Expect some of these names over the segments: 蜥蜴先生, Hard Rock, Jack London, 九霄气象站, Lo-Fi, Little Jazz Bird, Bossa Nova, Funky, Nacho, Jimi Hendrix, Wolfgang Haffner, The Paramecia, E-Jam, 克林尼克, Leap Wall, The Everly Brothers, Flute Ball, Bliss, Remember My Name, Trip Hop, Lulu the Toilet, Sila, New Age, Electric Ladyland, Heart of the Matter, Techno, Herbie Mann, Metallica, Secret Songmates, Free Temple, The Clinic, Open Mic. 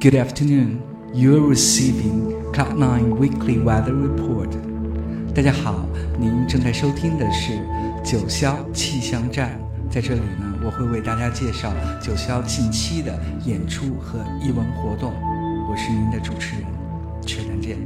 Good afternoon, you're receiving Cloud9 Weekly Weather Report. 大家好，您正在收听的是九霄气象站。在这里呢，我会为大家介绍九霄近期的演出和艺文活动。我是您的主持人，车站见。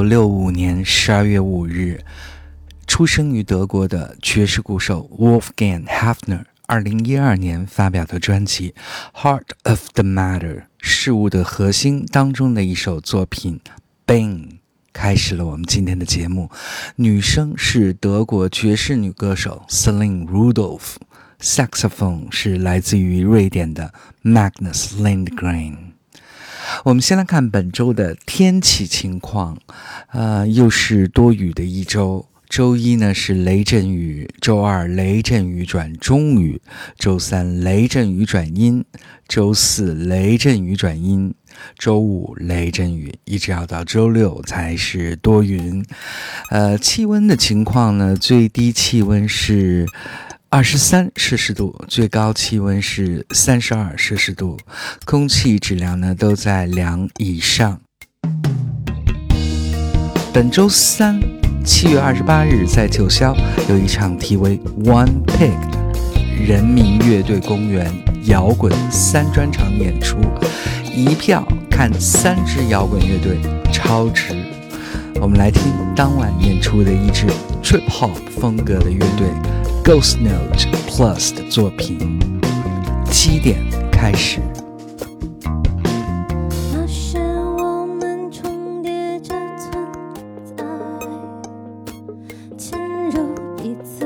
1965年12月5日，出生于德国的爵士鼓手 Wolfgang Haffner 2012年发表的专辑 Heart of the Matter 事物的核心当中的一首作品 Bang 开始了我们今天的节目。女声是德国爵士女歌手 Seline Rudolph， Saxophone 是来自于瑞典的 Magnus Lindgren。我们先来看本周的天气情况，又是多雨的一周。周一呢是雷阵雨，周二雷阵雨转中雨，周三雷阵雨转阴，周四雷阵雨转阴，周五雷阵雨，一直要到周六才是多云。气温的情况呢，最低气温是23摄氏度，最高气温是32摄氏度，空气质量呢都在良以上。本周三7月28日在九霄有一场题为 One Pick 人民乐队公园摇滚3专场演出，一票看3支摇滚乐队，超值。我们来听当晚演出的一支 Trip Hop 风格的乐队Ghost Note Plus 的作品，7点开始。那时我们重叠着存在，潜入彼此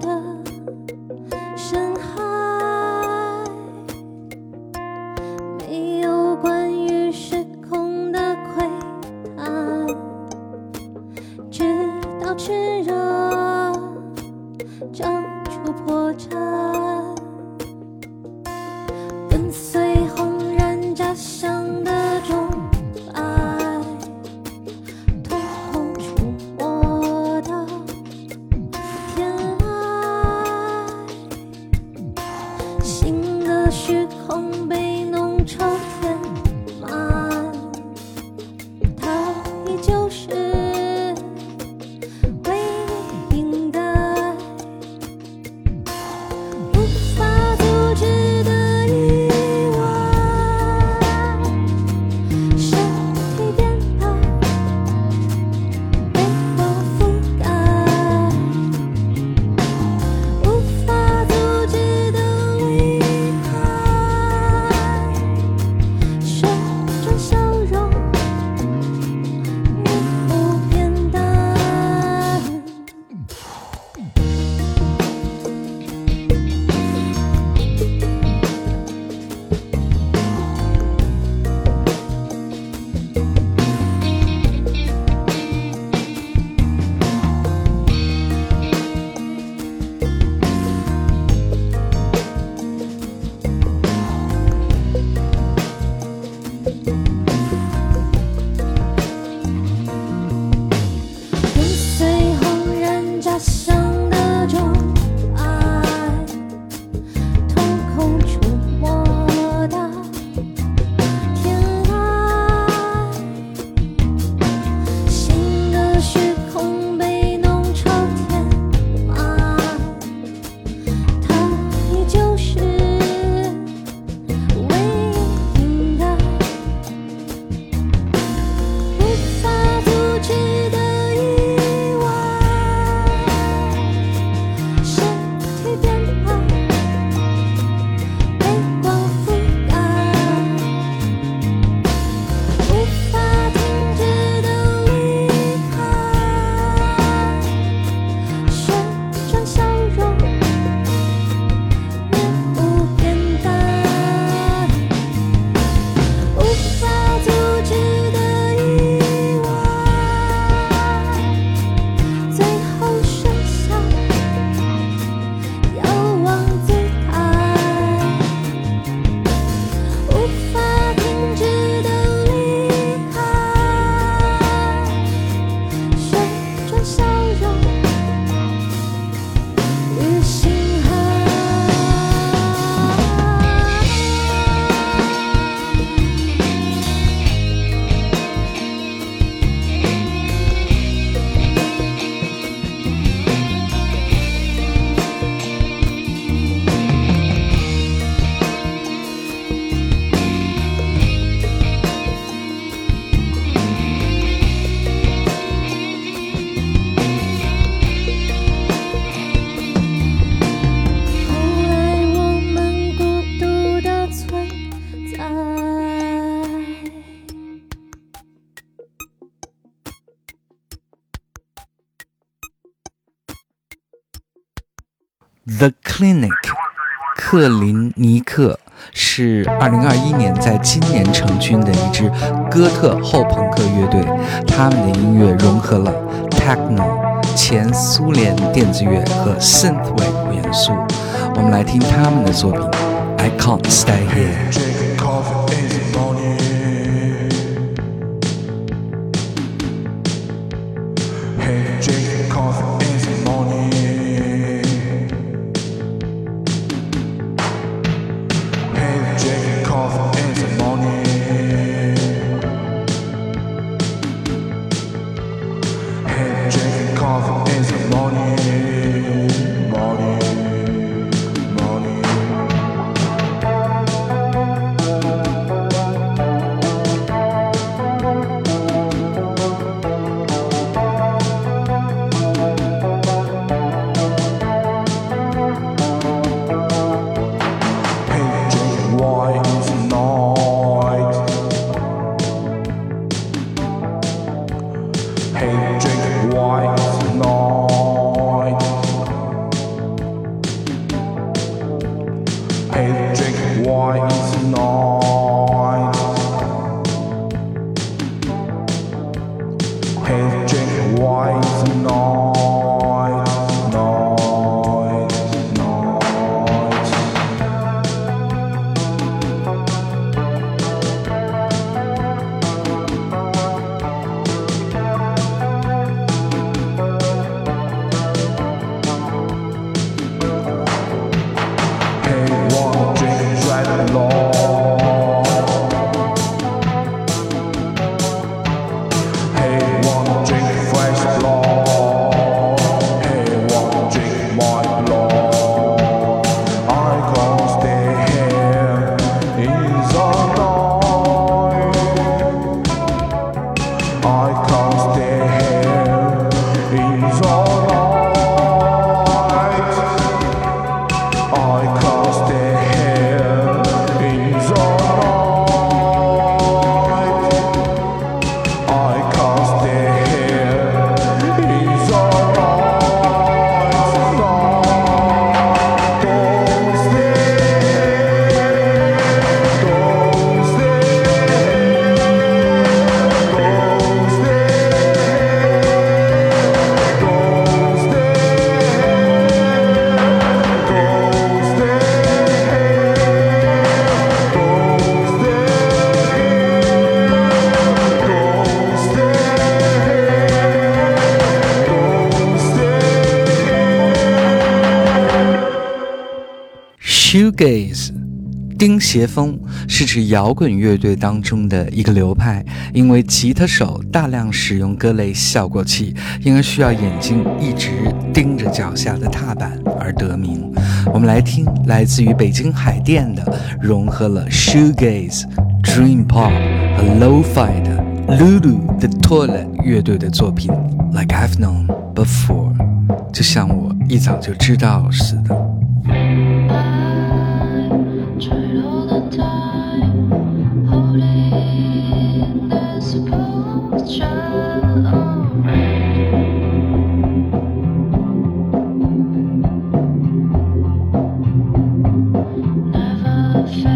的深海，没有关于时空的窥探，直到炽热长出破绽，跟随 The Clinic 克林尼克是2021年在今年成军的一支哥特后朋克乐队，他们的音乐融合了 Techno 前苏联电子乐和 Synthwave 元素。我们来听他们的作品 I Can't Stay Here。Shoegaze 钉鞋风是指摇滚乐队当中的一个流派，因为吉他手大量使用各类效果器，因而需要眼睛一直盯着脚下的踏板而得名。我们来听来自于北京海淀的融合了 Shoegaze、Dream Pop 和 Lo-Fi 的 Lulu the Toilet 乐队的作品 Like I've Known Before， 就像我一早就知道似的。It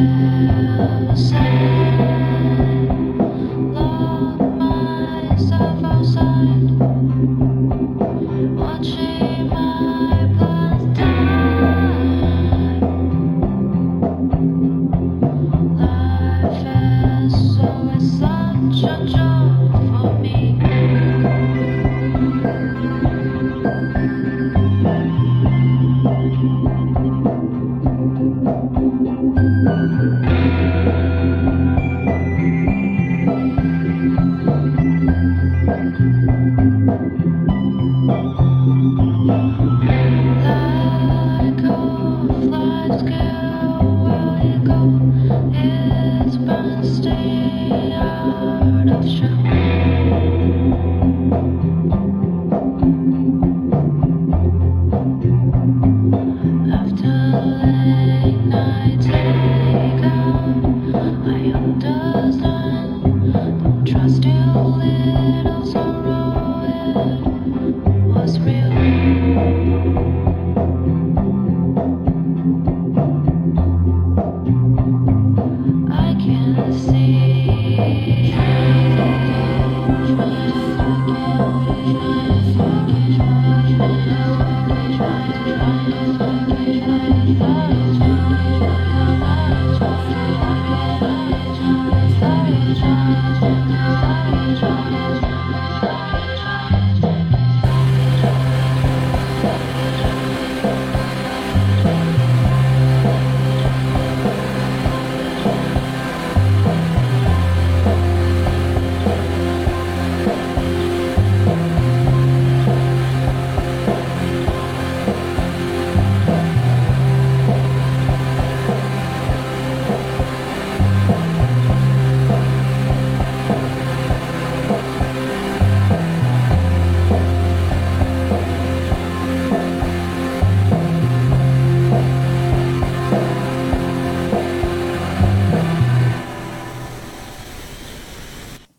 was real.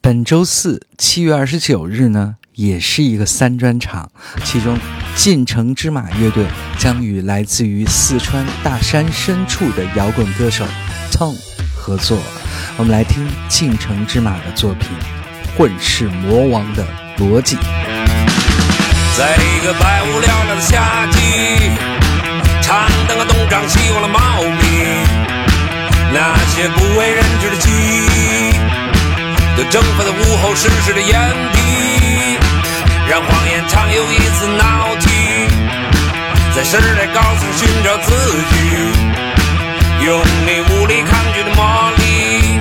本周四7月29日呢，也是一个3专场，其中进城之马乐队将与来自于四川大山深处的摇滚歌手 Tom 合作。我们来听进城之马的作品《混世魔王的逻辑》。在一个百无聊赖的夏季，长灯和东张西望的茂密，那些不为人知的记忆都蒸发在午后湿湿的眼底，让谎言常有一次闹题，在时代高速寻找自己，用你无力抗拒的魔力，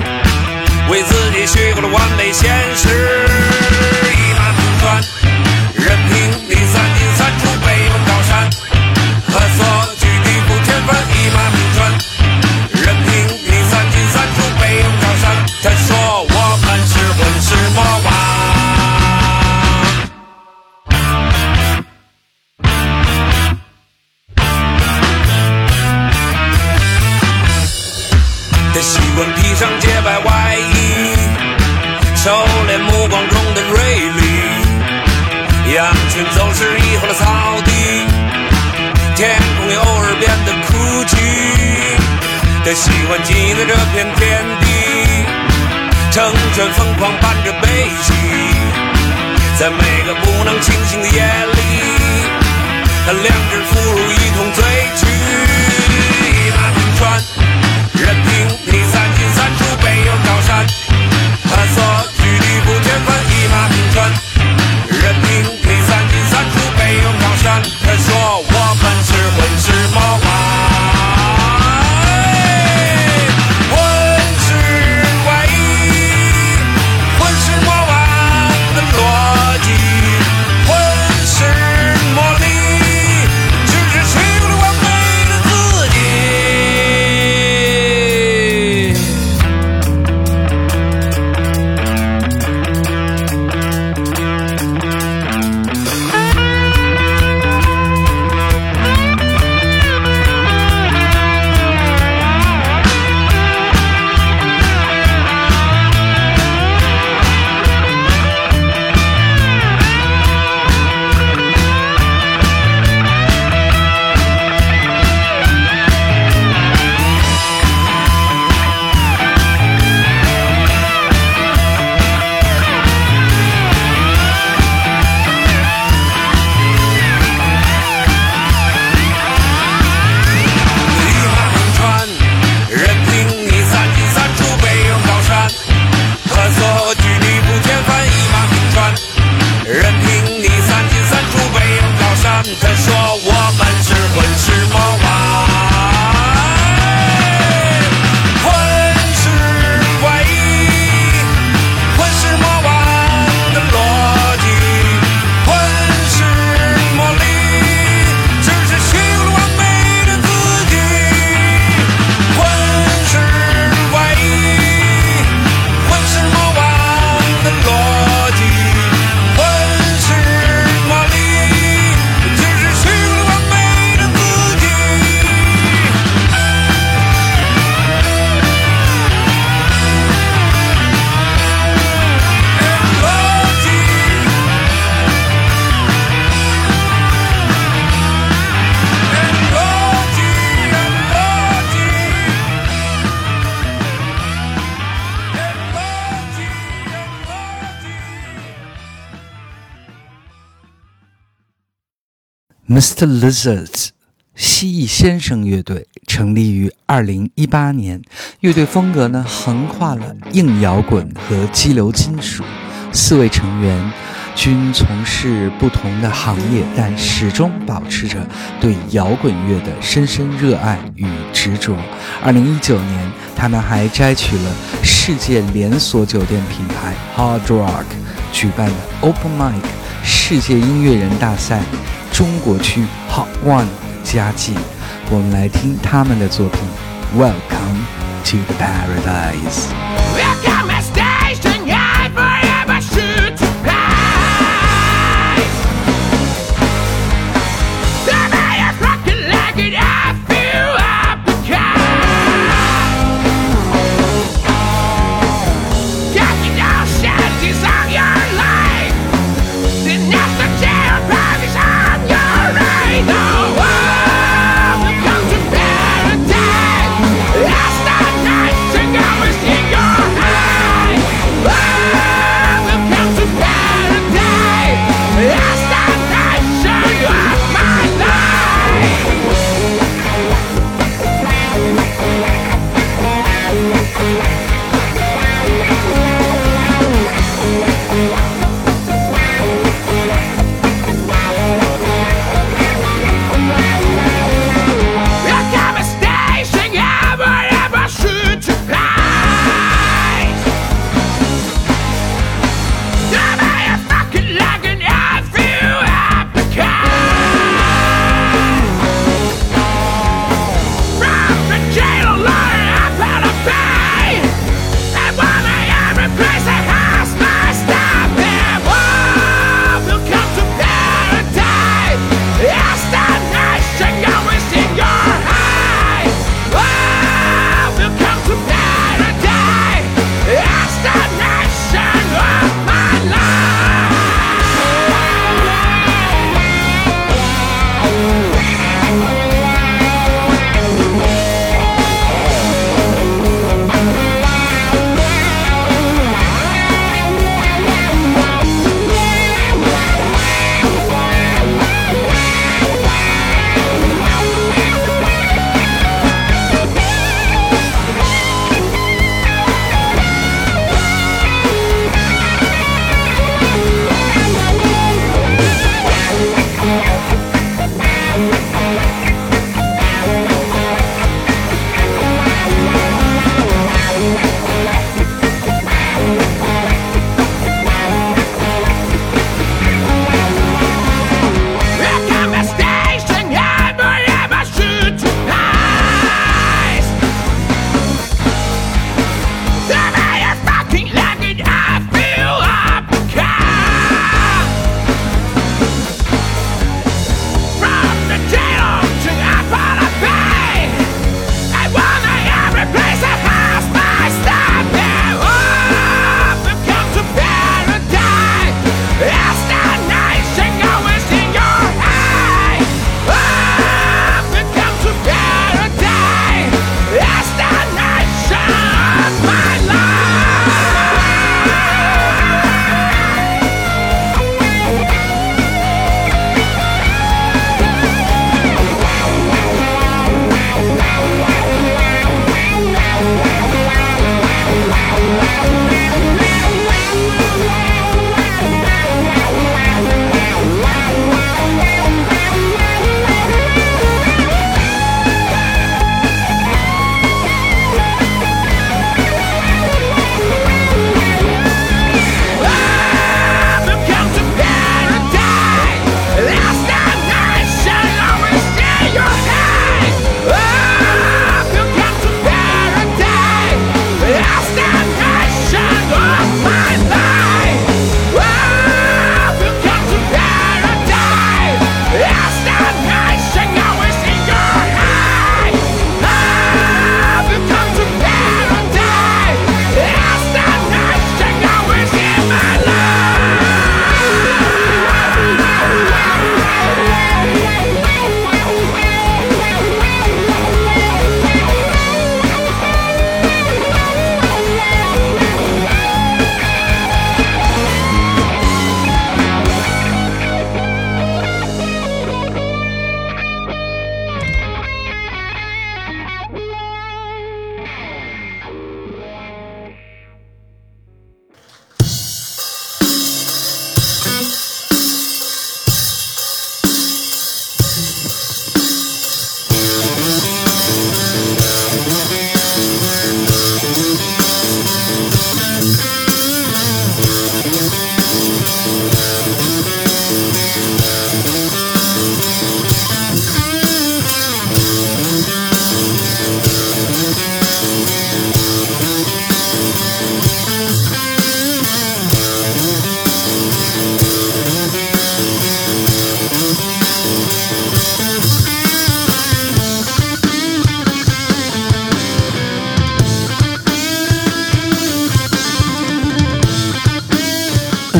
为自己虚构的完美现实。一盘不算任凭你散尽散出北风高山和所取地不全分，一盘不算他说我们是混世魔王，他习惯披上洁白外衣，收敛目光中的锐利，羊群走失以后的草地，天空也偶尔变得哭泣，他喜欢经营的这片天地，成全疯狂伴着悲喜，在每个不能清醒的夜里，他两只俘虏一同醉去。一马平川任凭你散尽散出北有高山，他所居地不全分，一马平川任凭你散尽散出北有高山，他说我们是混世魔王。Mr. Lizards 蜥蜴先生乐队成立于2018年，乐队风格呢横跨了硬摇滚和激流金属，4位成员均从事不同的行业，但始终保持着对摇滚乐的深深热爱与执着。2019年，他们还摘取了世界连锁酒店品牌 Hard Rock 举办的 Open Mic 世界音乐人大赛中国区 Hot One。佳绩，我们来听他们的作品 Welcome to the Paradise。 Welcome to stage tonight forever shoot to pass The mayor's rocking like it I feel up the car Jackie down shanties on your life The next chair parties on your radar Welcome to paradise. Last night to go is in your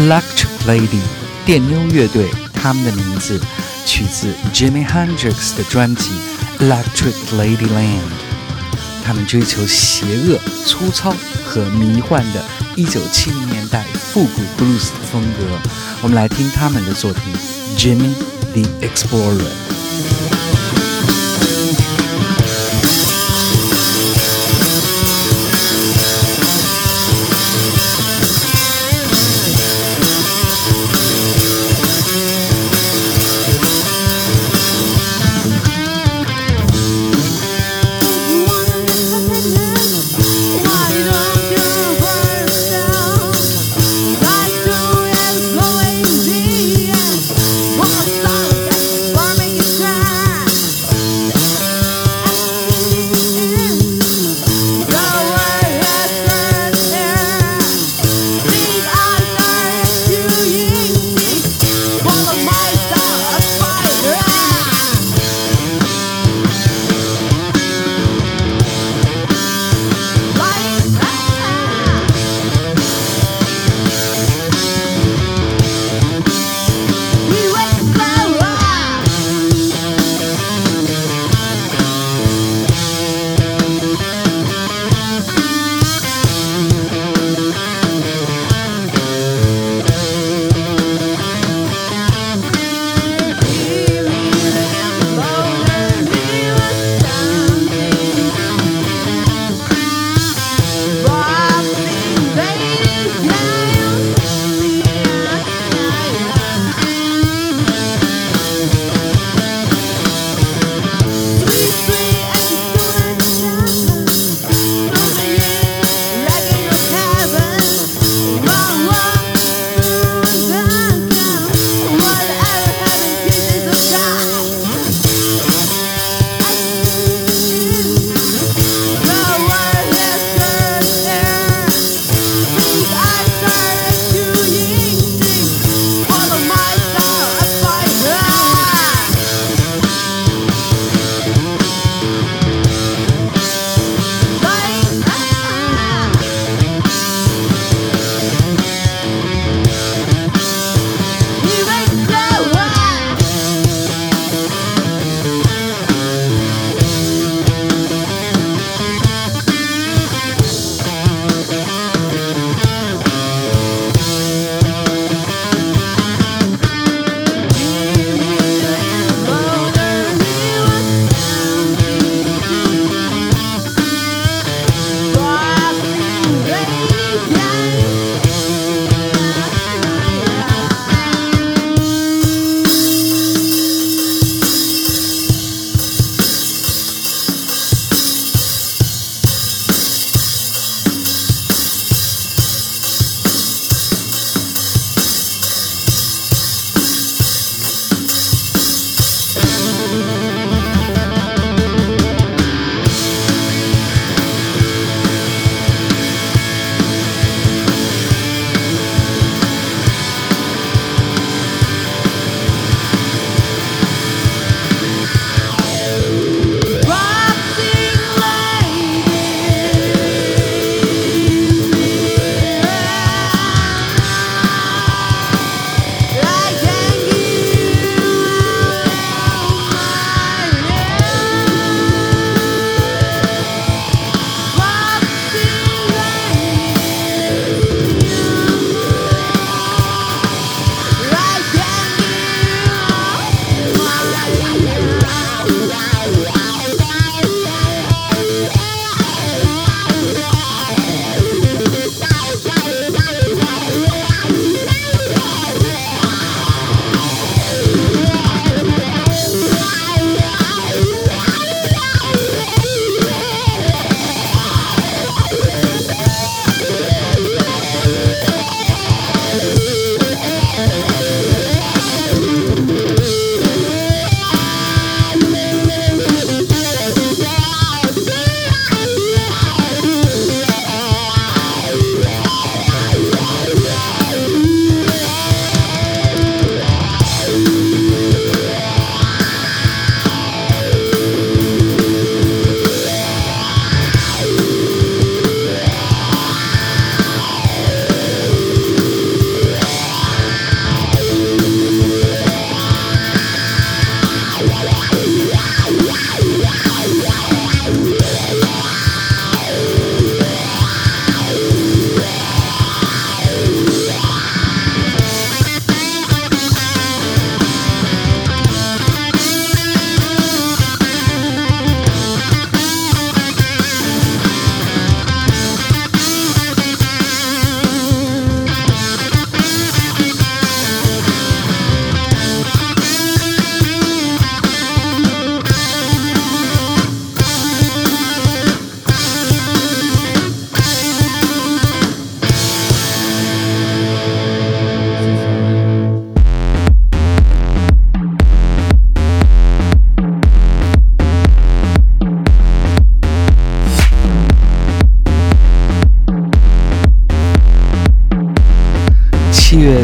Electric Lady 电妞乐队，他们的名字取自 Jimi Hendrix 的专辑 Electric Ladyland。他们追求邪恶、粗糙和迷幻的1970年代复古 blues 的风格。我们来听他们的作品 Jimmy the Explorer。Farming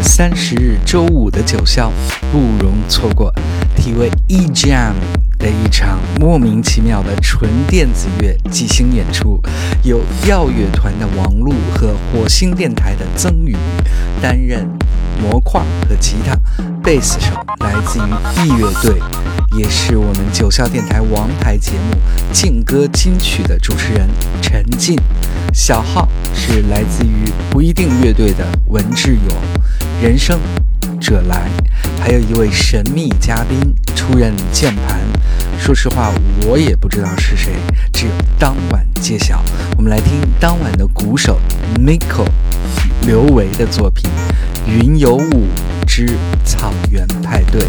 6月30日周五的九霄，不容错过。题为 E-Jam 的一场莫名其妙的纯电子乐即兴演出，由耀乐团的王璐和火星电台的曾宇担任模块和吉他，贝斯手来自于 E 乐队，也是我们九霄电台王牌节目《劲歌金曲》的主持人陈进。小号是来自于不一定乐队的文志勇，人生者来，还有一位神秘嘉宾出任键盘。说实话，我也不知道是谁，只有当晚揭晓。我们来听当晚的鼓手 Mico 刘维的作品《云游舞之草原派对》。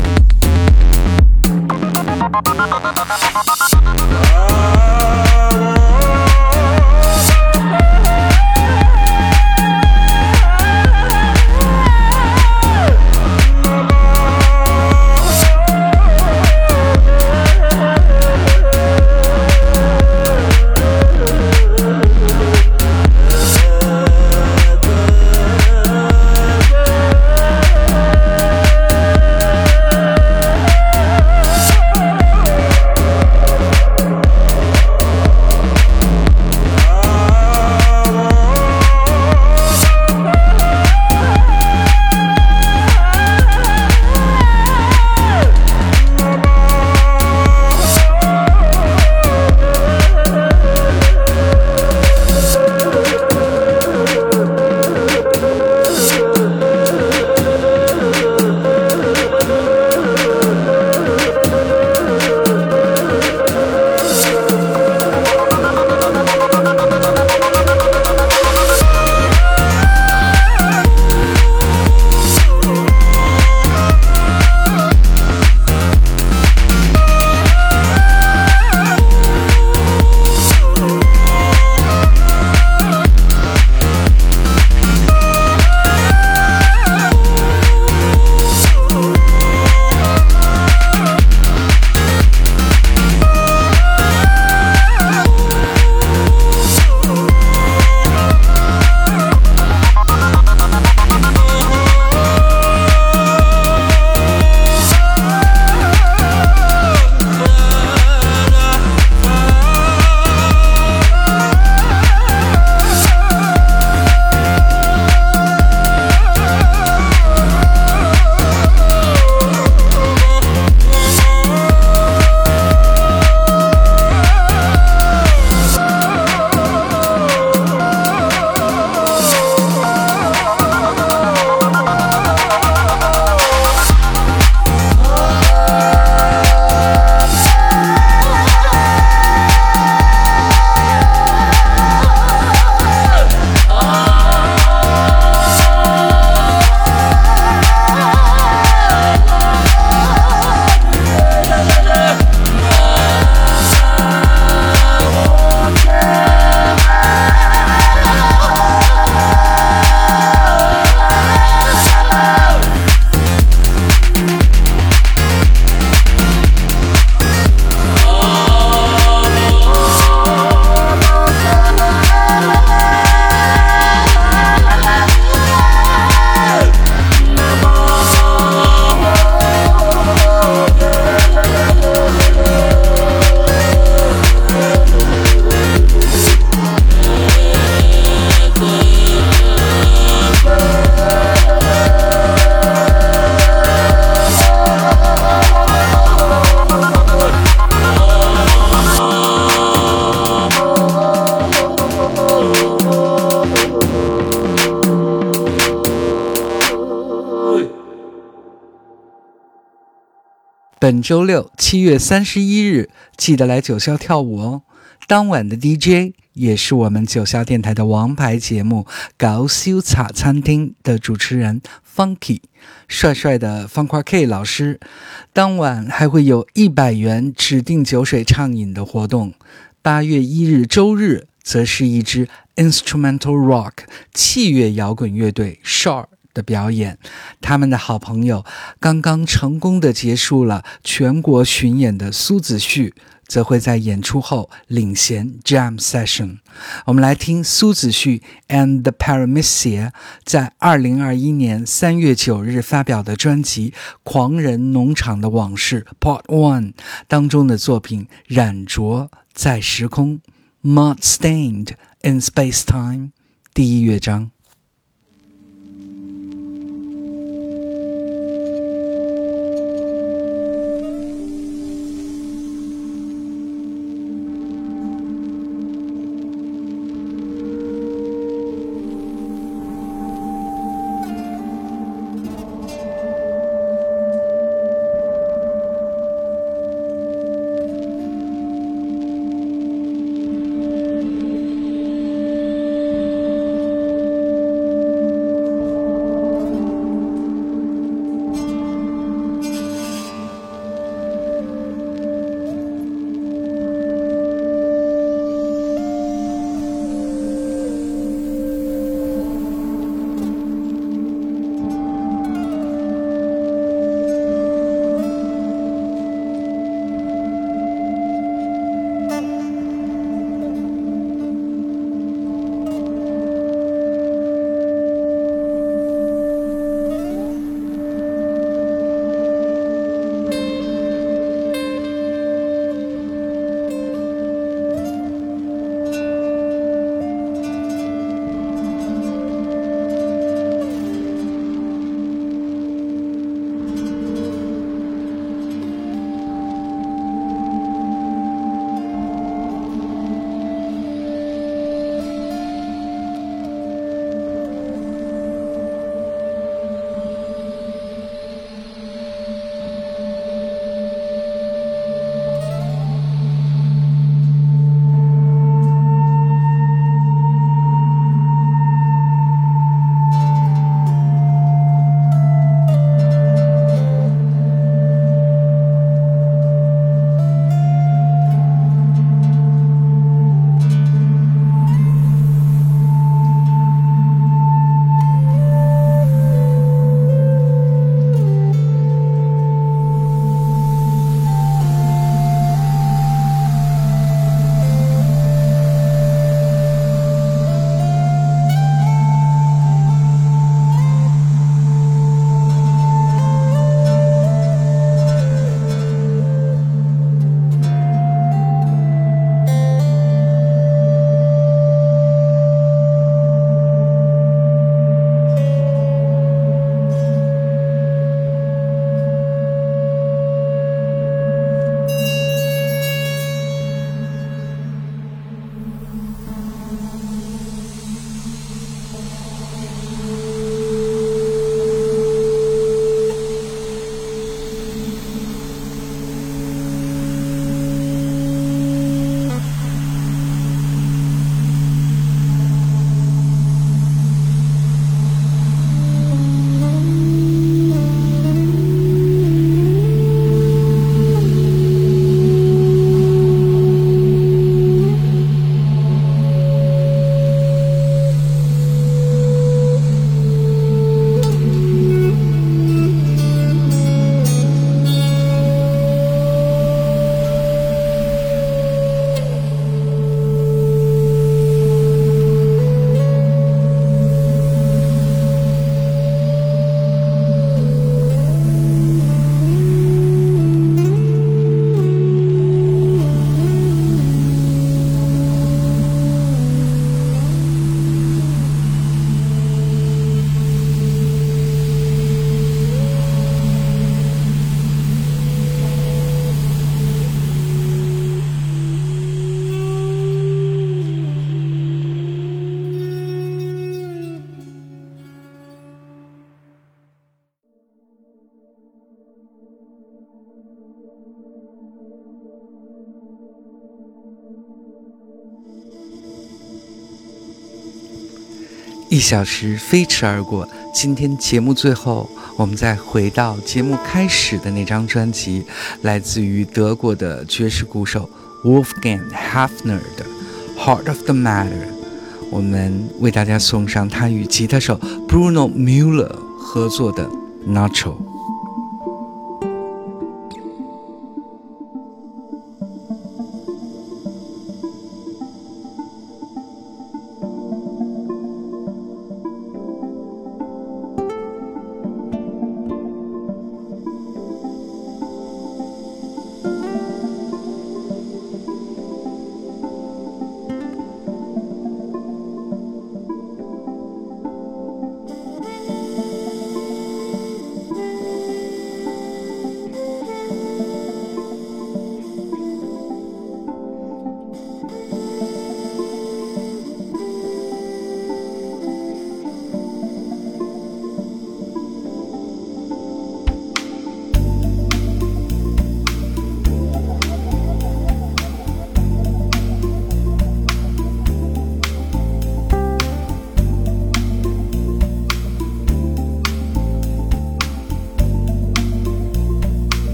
本周六7月31日，记得来九霄跳舞哦。当晚的 DJ 也是我们九霄电台的王牌节目搞笑茶餐厅的主持人 Funky， 帅帅的方块 K 老师。当晚还会有100元指定酒水畅饮的活动。8月1日周日则是一支 Instrumental Rock 器乐摇滚乐队 Shar的表演，他们的好朋友刚刚成功的结束了全国巡演的苏子旭则会在演出后领衔 Jam Session。 我们来听苏子旭 and The Paramecia 在2021年3月9日发表的专辑《狂人农场的往事 Part 1》 当中的作品《染着在时空》 Mud Stained in Space Time 第一乐章。一小时飞驰而过，今天节目最后我们再回到节目开始的那张专辑，来自于德国的爵士鼓手 Wolfgang Haffner 的 Heart of the Matter， 我们为大家送上他与吉他手 Bruno Müller 合作的 Nacho。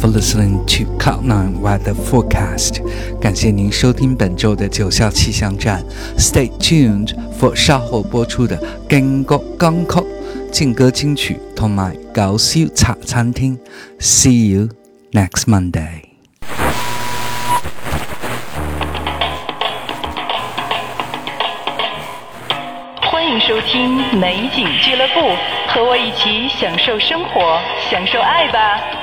for listening to Cloud Nine Weather Forecast. 感谢您收听本周的九霄气象站。Stay tuned for 稍后播出的勁歌金曲、勁歌金曲同埋九霄茶餐廳。See you next Monday.《美景俱乐部》，和我一起享受生活，享受爱吧！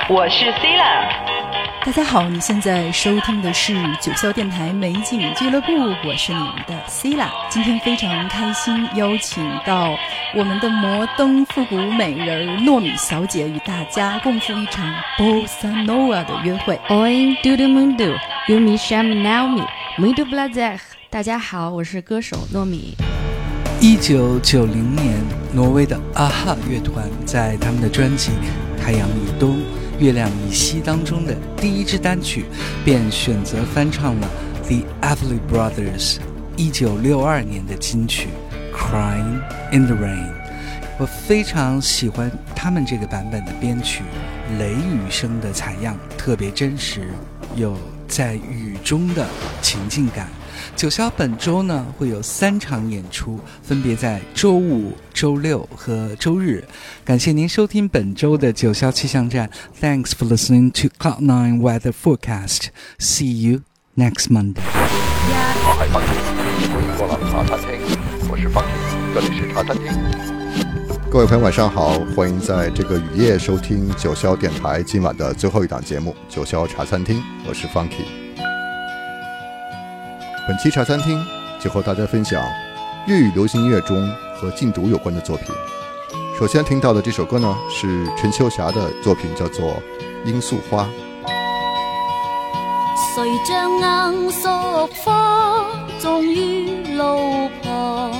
我是 Sila。大家好，你现在收听的是九霄电台《美景俱乐部》，我是你们的 Sila。今天非常开心，邀请到我们的摩登复古美人糯米小姐，与大家共赴一场 Bossa Nova 的约会。Oi, tudo mundo, eu me chamo Naomi, muito prazer。大家好，我是歌手糯米。1990年，挪威的阿哈乐团在他们的专辑《太阳以东，月亮以西》当中的第一支单曲，便选择翻唱了 The Everly Brothers 1962年的金曲《Crying in the Rain》。我非常喜欢他们这个版本的编曲，雷雨声的采样特别真实，有在雨中的情境感。九霄本周呢会有3场演出，分别在周五、周六和周日。感谢您收听本周的九霄气象站。Thanks for listening to Cloud Nine Weather Forecast. See you next Monday. 我係Funky，歡迎光臨茶餐廳。我是Funky，這裡是茶餐廳。各位朋友晚上好，欢迎在这个雨夜收听九霄电台今晚的最后一档节目《九霄茶餐厅》，我是Funky。本期茶餐厅就和大家分享粤语流行音乐中和禁毒有关的作品。首先听到的这首歌呢，是陈秋霞的作品，叫做《罂粟花》。谁将罂粟花种于路旁，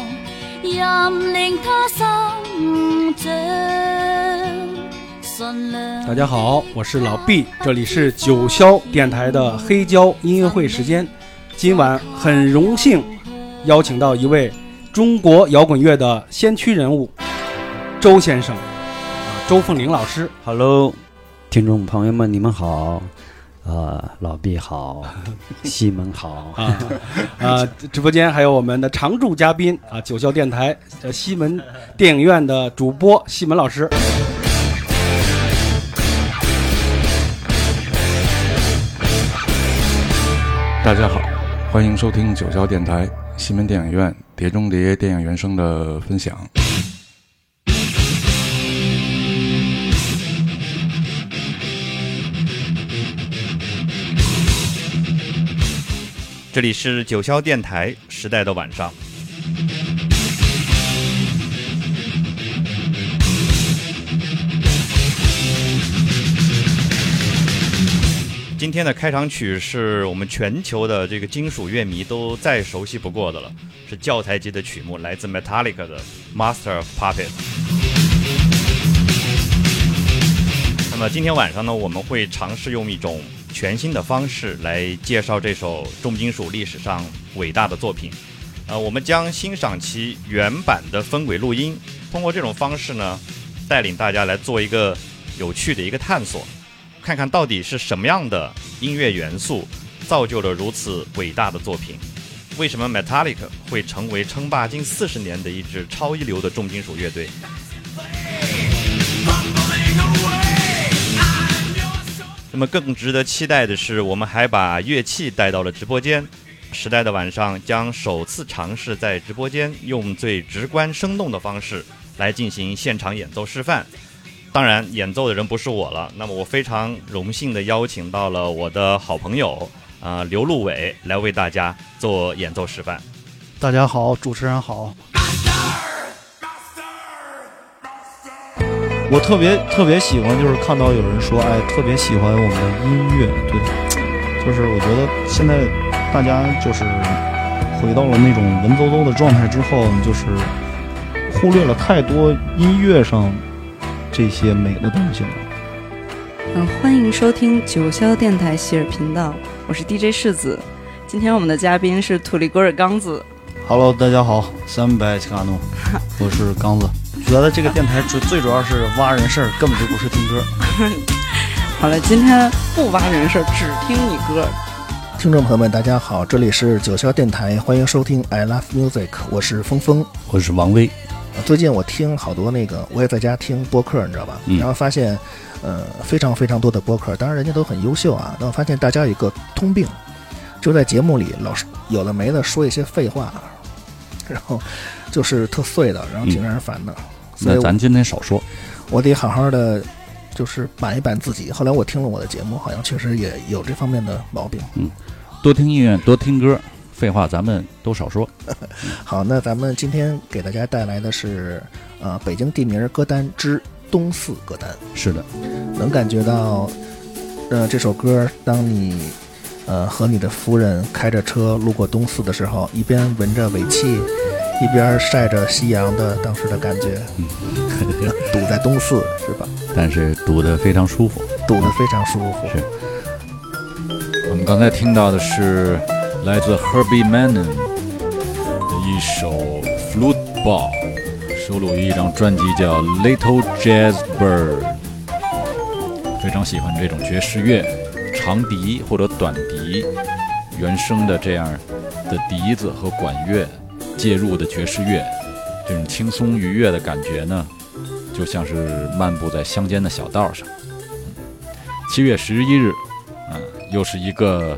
任令它生长。大家好，我是老毕，这里是九霄电台的黑胶音乐会时间。今晚很荣幸邀请到一位中国摇滚乐的先驱人物周先生，周凤玲老师。Hello， 听众朋友们，你们好，老毕好，西门好啊，直播间还有我们的常驻嘉宾啊，九霄电台西门电影院的主播西门老师。大家好。欢迎收听九霄电台西门电影院碟中谍电影原声的分享。这里是九霄电台时代的晚上。今天的开场曲是我们全球的这个金属乐迷都再熟悉不过的了，是教材级的曲目，来自 Metallica 的 Master of Puppets。 那么今天晚上呢，我们会尝试用一种全新的方式来介绍这首重金属历史上伟大的作品。我们将欣赏其原版的分轨录音，通过这种方式呢，带领大家来做一个有趣的一个探索，看看到底是什么样的音乐元素造就了如此伟大的作品？为什么 Metallica 会成为称霸近40年的一支超一流的重金属乐队？那么更值得期待的是，我们还把乐器带到了直播间。时代的晚上将首次尝试在直播间用最直观生动的方式来进行现场演奏示范。当然演奏的人不是我了，那么我非常荣幸地邀请到了我的好朋友刘路伟来为大家做演奏示范。大家好，主持人好。我特别喜欢，就是看到有人说特别喜欢我们的音乐，对，就是我觉得现在大家就是回到了那种文绉绉的状态之后，就是忽略了太多音乐上这些美的东西了。欢迎收听九霄电台喜尔频道，我是 DJ 世子。今天我们的嘉宾是土里哥尔刚子。Hello， 大家好，300卡诺，我是刚子。觉得这个电台最主要是挖人事，根本就不是听歌。好了，今天不挖人事，只听你歌。听众朋友们大家好，这里是九霄电台，欢迎收听 I Love Music， 我是峰峰，我是王威。最近我听好多那个，我也在家听播客，你知道吧？然后发现，非常非常多的播客，当然人家都很优秀啊。但我发现大家有一个通病，就在节目里老是有的没的说一些废话，然后就是特碎的，然后挺让人烦的。所以那咱今天少说，我得好好的，就是板一板自己。后来我听了我的节目，好像确实也有这方面的毛病。多听音乐，多听歌。废话咱们都少说。好，那咱们今天给大家带来的是北京地名歌单之东四歌单。是的，能感觉到这首歌当你和你的夫人开着车路过东四的时候，一边闻着尾气一边晒着夕阳的当时的感觉。堵在东四是吧？但是堵得非常舒服。堵得非常舒服。是。我们刚才听到的是来自 Herbie Mann 的一首 Flute Ball， 收录于一张专辑叫 Little Jazz Bird。 非常喜欢这种爵士乐，长笛或者短笛原声的这样的笛子和管乐介入的爵士乐，这种轻松愉悦的感觉呢，就像是漫步在乡间的小道上。7月11日，又是一个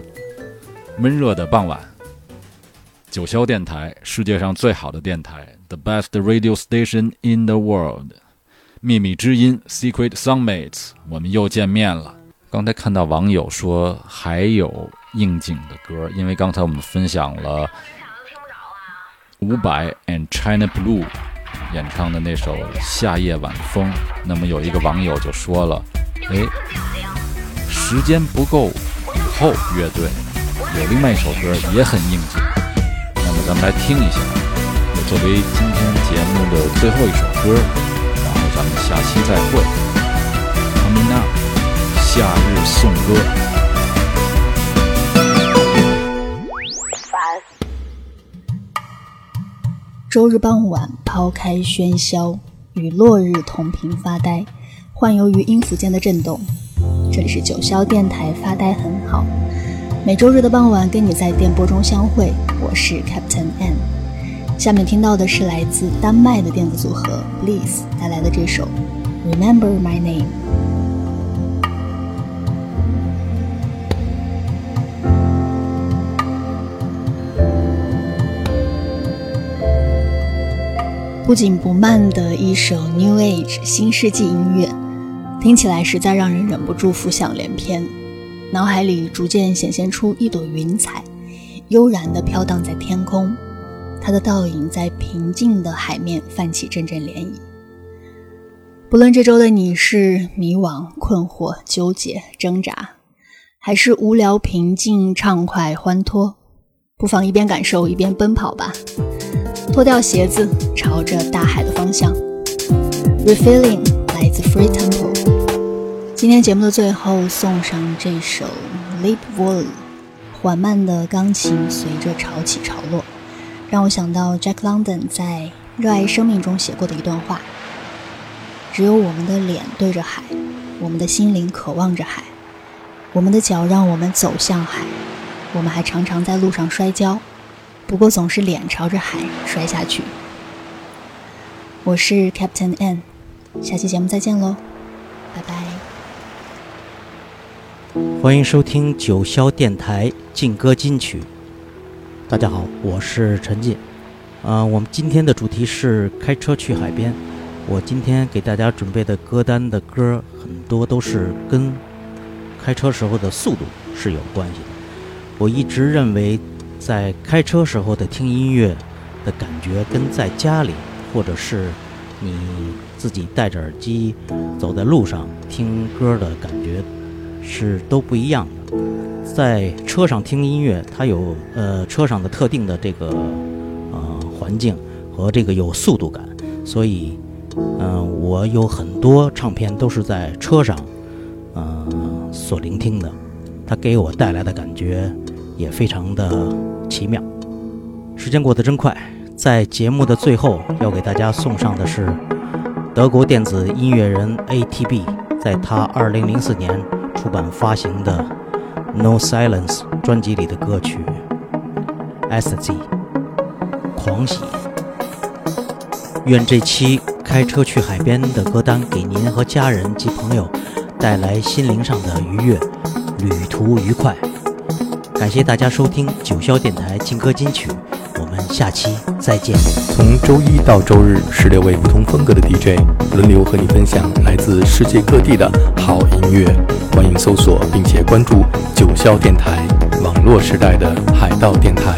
闷热的傍晚，九霄电台，世界上最好的电台 ，The best radio station in the world， 秘密之音 ，Secret Songmates， 我们又见面了。刚才看到网友说还有应景的歌，因为刚才我们分享了伍佰 and China Blue 演唱的那首《夏夜晚风》，那么有一个网友就说了：“哎，时间不够，以后乐队。”有另外一首歌也很应景，那么咱们来听一下，也作为今天节目的最后一首歌，然后咱们下期再会。 Coming up， 夏日颂歌。周日傍晚，抛开喧嚣，与落日同频发呆，幻游于音符间的震动。这里是九霄电台，发呆很好，每周日的傍晚跟你在电波中相会，我是 Captain N。 下面听到的是来自丹麦的电子组合 Bliss 带来的这首 Remember My Name。不紧不慢的一首 New Age 新世纪音乐，听起来实在让人忍不住浮想联翩，脑海里逐渐显现出一朵云彩，悠然地飘荡在天空，它的倒影在平静的海面泛起阵阵涟漪。不论这周的你是迷惘、困惑、纠结、挣扎，还是无聊、平静、畅快、欢脱，不妨一边感受一边奔跑吧。脱掉鞋子，朝着大海的方向。 Refilling 来自 Free Temple。今天节目的最后送上这首 Leap Wall， 缓慢的钢琴随着潮起潮落，让我想到 Jack London 在《热爱生命》中写过的一段话：只有我们的脸对着海，我们的心灵渴望着海，我们的脚让我们走向海，我们还常常在路上摔跤，不过总是脸朝着海摔下去。我是 Captain N， 下期节目再见喽，拜拜。欢迎收听九霄电台劲歌金曲。大家好，我是陈进。我们今天的主题是开车去海边。我今天给大家准备的歌单的歌很多都是跟开车时候的速度是有关系的。我一直认为在开车时候的听音乐的感觉跟在家里或者是你自己戴着耳机走在路上听歌的感觉是都不一样的。在车上听音乐，它有车上的特定的这个环境和这个有速度感，所以我有很多唱片都是在车上所聆听的，它给我带来的感觉也非常的奇妙。时间过得真快，在节目的最后要给大家送上的是德国电子音乐人 ATB 在他2004年出版发行的 No Silence 专辑里的歌曲 Ecstasy 狂喜。愿这期开车去海边的歌单给您和家人及朋友带来心灵上的愉悦，旅途愉快。感谢大家收听九霄电台劲歌金曲，我们下期再见。从周一到周日，16位不同风格的 DJ 轮流和你分享来自世界各地的好音乐。欢迎搜索并且关注九霄电台，网络时代的海盗电台。